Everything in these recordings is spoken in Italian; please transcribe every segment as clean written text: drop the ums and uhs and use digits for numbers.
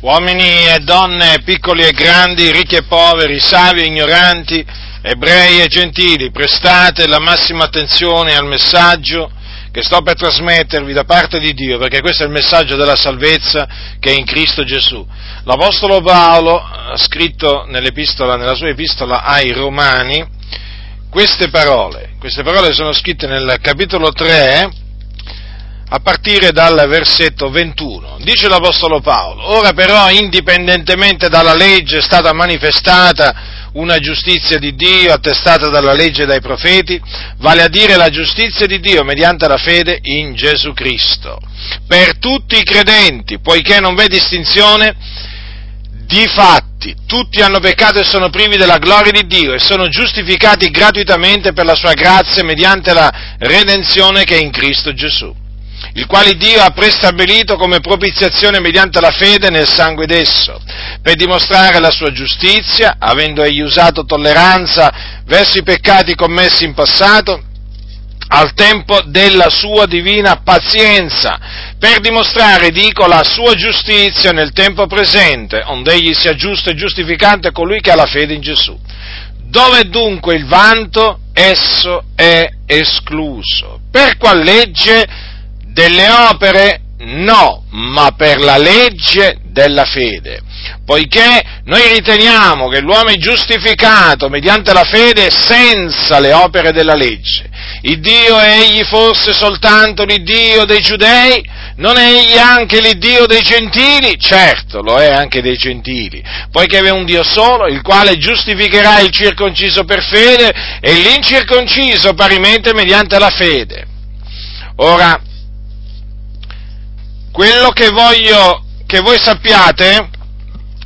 uomini e donne, piccoli e grandi, ricchi e poveri, savi e ignoranti, ebrei e gentili, prestate la massima attenzione al messaggio che sto per trasmettervi da parte di Dio, perché questo è il messaggio della salvezza che è in Cristo Gesù. L'Apostolo Paolo ha scritto nella sua epistola ai Romani queste parole sono scritte nel capitolo 3, a partire dal versetto 21. Dice l'Apostolo Paolo: ora però, indipendentemente dalla legge, è stata manifestata una giustizia di Dio attestata dalla legge e dai profeti, vale a dire la giustizia di Dio mediante la fede in Gesù Cristo, per tutti i credenti, poiché non v'è distinzione di fatti, tutti hanno peccato e sono privi della gloria di Dio e sono giustificati gratuitamente per la sua grazia mediante la redenzione che è in Cristo Gesù, il quale Dio ha prestabilito come propiziazione mediante la fede nel sangue d'esso, per dimostrare la sua giustizia, avendo egli usato tolleranza verso i peccati commessi in passato, al tempo della sua divina pazienza, per dimostrare, dico, la sua giustizia nel tempo presente, onde egli sia giusto e giustificante colui che ha la fede in Gesù. Dove dunque il vanto? Esso è escluso. Per qual legge? Delle opere? No, ma per la legge della fede, poiché noi riteniamo che l'uomo è giustificato mediante la fede senza le opere della legge. Il Dio è egli forse soltanto l'Iddio dei giudei? Non è egli anche l'Iddio dei gentili? Certo, lo è anche dei gentili, poiché è un Dio solo, il quale giustificherà il circonciso per fede e l'incirconciso parimente mediante la fede. Ora, quello che voglio che voi sappiate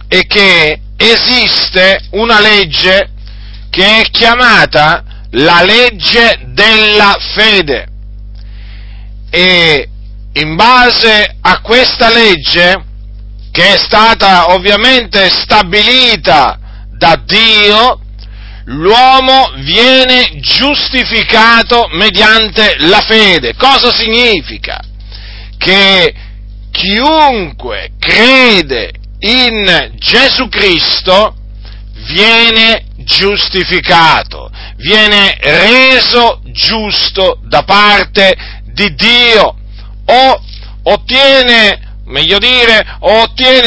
è che esiste una legge che è chiamata la legge della fede, e in base a questa legge, che è stata ovviamente stabilita da Dio, l'uomo viene giustificato mediante la fede. Cosa significa? Che chiunque crede in Gesù Cristo viene giustificato, viene reso giusto da parte di Dio, ottiene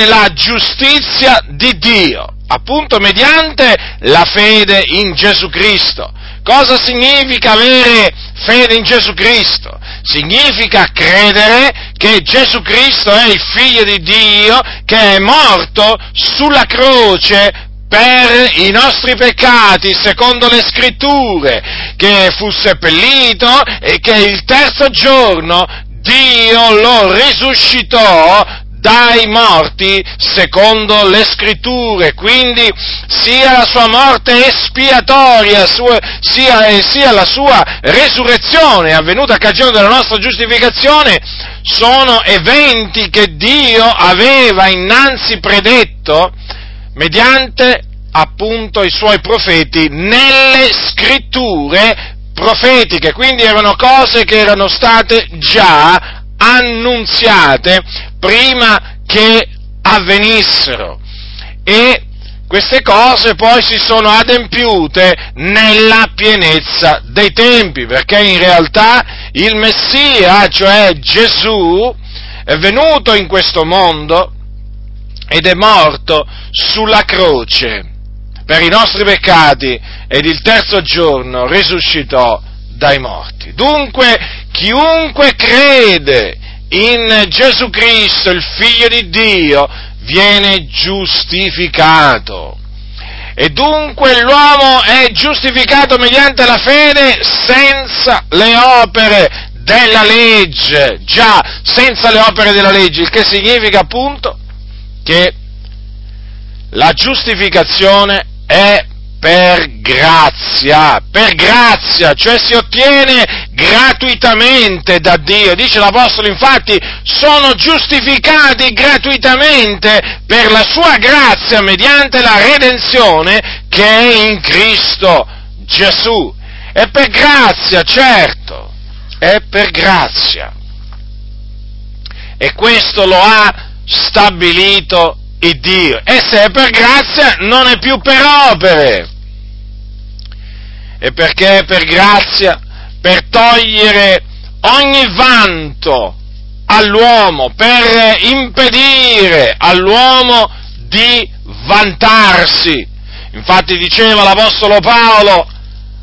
la giustizia di Dio, appunto mediante la fede in Gesù Cristo. Cosa significa avere fede in Gesù Cristo? Significa credere che Gesù Cristo è il Figlio di Dio, che è morto sulla croce per i nostri peccati, secondo le Scritture, che fu seppellito e che il terzo giorno Dio lo risuscitò dai morti, secondo le Scritture. Quindi sia la sua morte espiatoria, sia la sua resurrezione avvenuta a cagione della nostra giustificazione, sono eventi che Dio aveva innanzi predetto mediante appunto i suoi profeti nelle Scritture profetiche, quindi erano cose che erano state già annunziate prima che avvenissero, e queste cose poi si sono adempiute nella pienezza dei tempi, perché in realtà il Messia, cioè Gesù, è venuto in questo mondo ed è morto sulla croce per i nostri peccati ed il terzo giorno risuscitò dai morti. Dunque, chiunque crede in Gesù Cristo, il Figlio di Dio, viene giustificato. E dunque l'uomo è giustificato mediante la fede senza le opere della legge, già senza le opere della legge, il che significa appunto che la giustificazione è per grazia, cioè si ottiene gratuitamente da Dio. Dice l'Apostolo, infatti, sono giustificati gratuitamente per la sua grazia mediante la redenzione che è in Cristo Gesù. È per grazia, certo, è per grazia. E questo lo ha stabilito il Dio. Essa è per grazia, non è più per opere. E perché è per grazia? Per togliere ogni vanto all'uomo, per impedire all'uomo di vantarsi. Infatti diceva l'Apostolo Paolo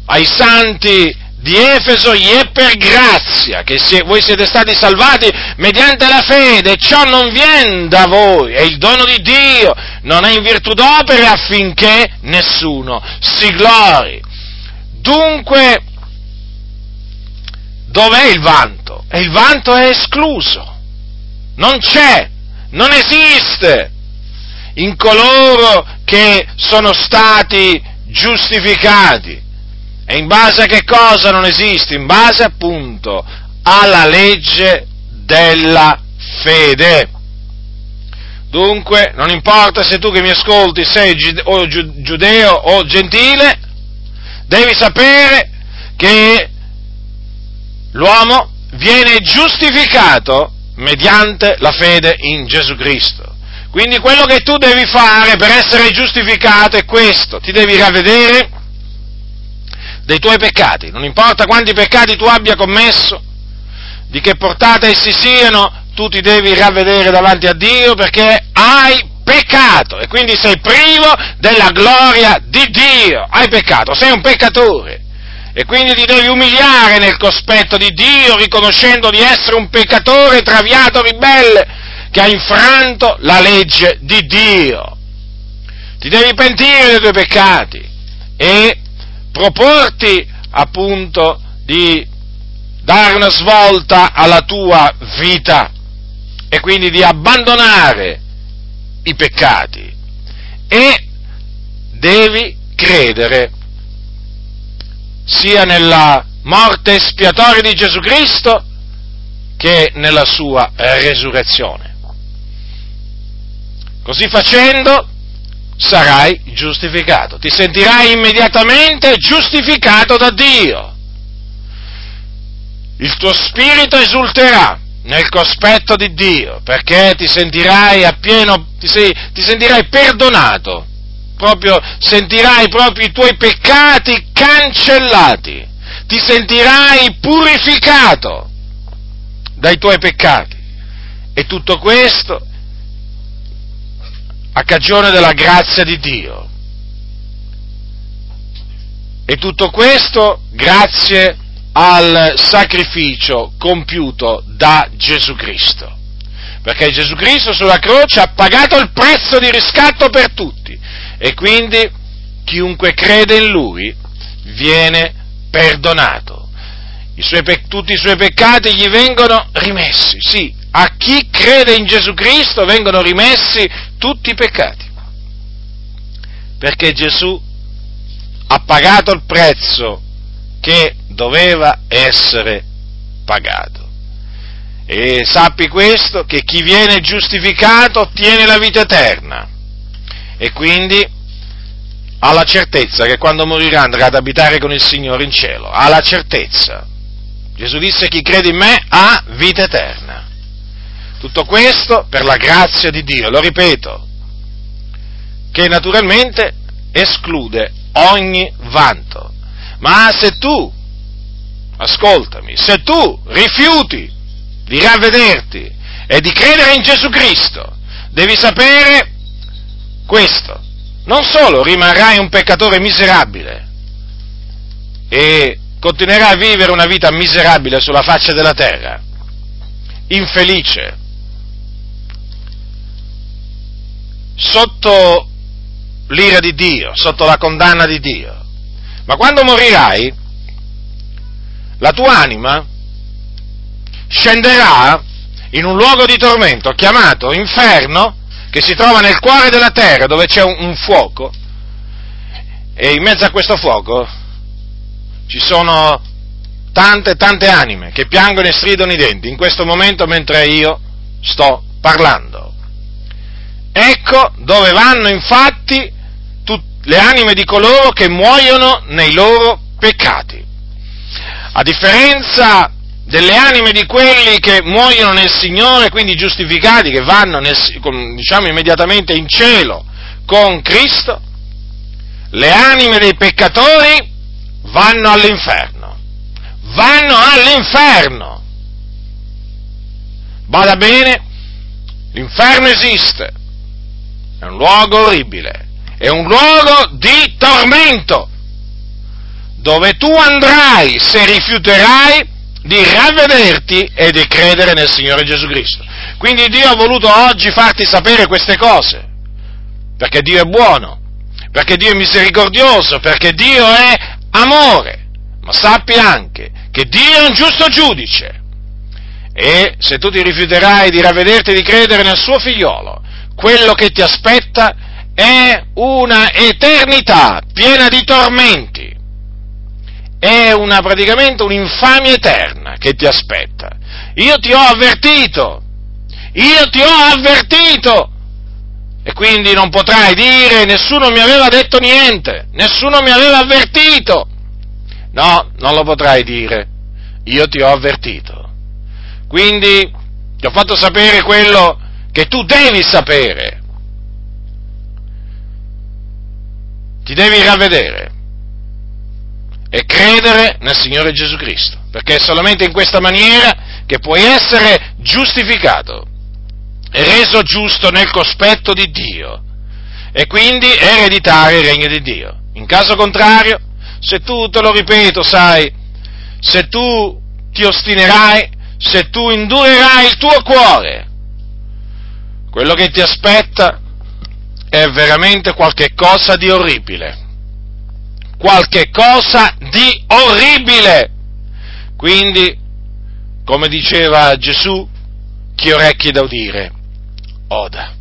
ai santi di Efeso: gli è per grazia che voi siete stati salvati mediante la fede, ciò non viene da voi, è il dono di Dio, non è in virtù d'opere affinché nessuno si glori. Dunque, dov'è il vanto? E il vanto è escluso, non c'è, non esiste in coloro che sono stati giustificati. E in base a che cosa non esiste? In base appunto alla legge della fede. Dunque, non importa se tu che mi ascolti sei giudeo o gentile, devi sapere che l'uomo viene giustificato mediante la fede in Gesù Cristo. Quindi quello che tu devi fare per essere giustificato è questo: ti devi ravvedere dei tuoi peccati, non importa quanti peccati tu abbia commesso, di che portata essi siano, tu ti devi ravvedere davanti a Dio perché hai peccato e quindi sei privo della gloria di Dio, hai peccato, sei un peccatore. E quindi ti devi umiliare nel cospetto di Dio, riconoscendo di essere un peccatore traviato, ribelle, che ha infranto la legge di Dio. Ti devi pentire dei tuoi peccati e proporti appunto di dare una svolta alla tua vita e quindi di abbandonare i peccati, e devi credere sia nella morte espiatoria di Gesù Cristo che nella sua resurrezione. Così facendo sarai giustificato, ti sentirai immediatamente giustificato da Dio. Il tuo spirito esulterà nel cospetto di Dio perché ti sentirai ti sentirai perdonato. Sentirai proprio i tuoi peccati cancellati, ti sentirai purificato dai tuoi peccati, e tutto questo a cagione della grazia di Dio, e tutto questo grazie al sacrificio compiuto da Gesù Cristo, perché Gesù Cristo sulla croce ha pagato il prezzo di riscatto per tutti. E quindi chiunque crede in Lui viene perdonato, tutti i suoi peccati gli vengono rimessi, sì, a chi crede in Gesù Cristo vengono rimessi tutti i peccati, perché Gesù ha pagato il prezzo che doveva essere pagato. E sappi questo, che chi viene giustificato ottiene la vita eterna, e quindi ha la certezza che quando morirà andrà ad abitare con il Signore in cielo, ha la certezza. Gesù disse: chi crede in me ha vita eterna. Tutto questo per la grazia di Dio, lo ripeto, che naturalmente esclude ogni vanto. Ma se tu, ascoltami, se tu rifiuti di ravvederti e di credere in Gesù Cristo, devi sapere questo: non solo rimarrai un peccatore miserabile e continuerai a vivere una vita miserabile sulla faccia della terra, infelice, sotto l'ira di Dio, sotto la condanna di Dio, ma quando morirai, la tua anima scenderà in un luogo di tormento chiamato inferno, che si trova nel cuore della terra, dove c'è un fuoco, e in mezzo a questo fuoco ci sono tante anime che piangono e stridono i denti in questo momento mentre io sto parlando. Ecco dove vanno infatti le anime di coloro che muoiono nei loro peccati. A differenza delle anime di quelli che muoiono nel Signore, quindi giustificati, che vanno immediatamente in cielo con Cristo, le anime dei peccatori vanno all'inferno. Vanno all'inferno! Bada bene, l'inferno esiste, è un luogo orribile, è un luogo di tormento, dove tu andrai se rifiuterai di ravvederti e di credere nel Signore Gesù Cristo. Quindi Dio ha voluto oggi farti sapere queste cose, perché Dio è buono, perché Dio è misericordioso, perché Dio è amore, ma sappi anche che Dio è un giusto giudice, e se tu ti rifiuterai di ravvederti e di credere nel suo figliolo, quello che ti aspetta è una eternità piena di tormenti. È praticamente un'infamia eterna che ti aspetta. Io ti ho avvertito, e quindi non potrai dire nessuno mi aveva detto niente, nessuno mi aveva avvertito. No, non lo potrai dire, io ti ho avvertito. Quindi ti ho fatto sapere quello che tu devi sapere. Ti devi ravvedere e credere nel Signore Gesù Cristo, perché è solamente in questa maniera che puoi essere giustificato e reso giusto nel cospetto di Dio, e quindi ereditare il regno di Dio. In caso contrario, se tu, te lo ripeto, sai, se tu ti ostinerai, se tu indurerai il tuo cuore, quello che ti aspetta è veramente qualche cosa di orribile. Qualche cosa di orribile. Quindi, come diceva Gesù, chi orecchi da udire, oda.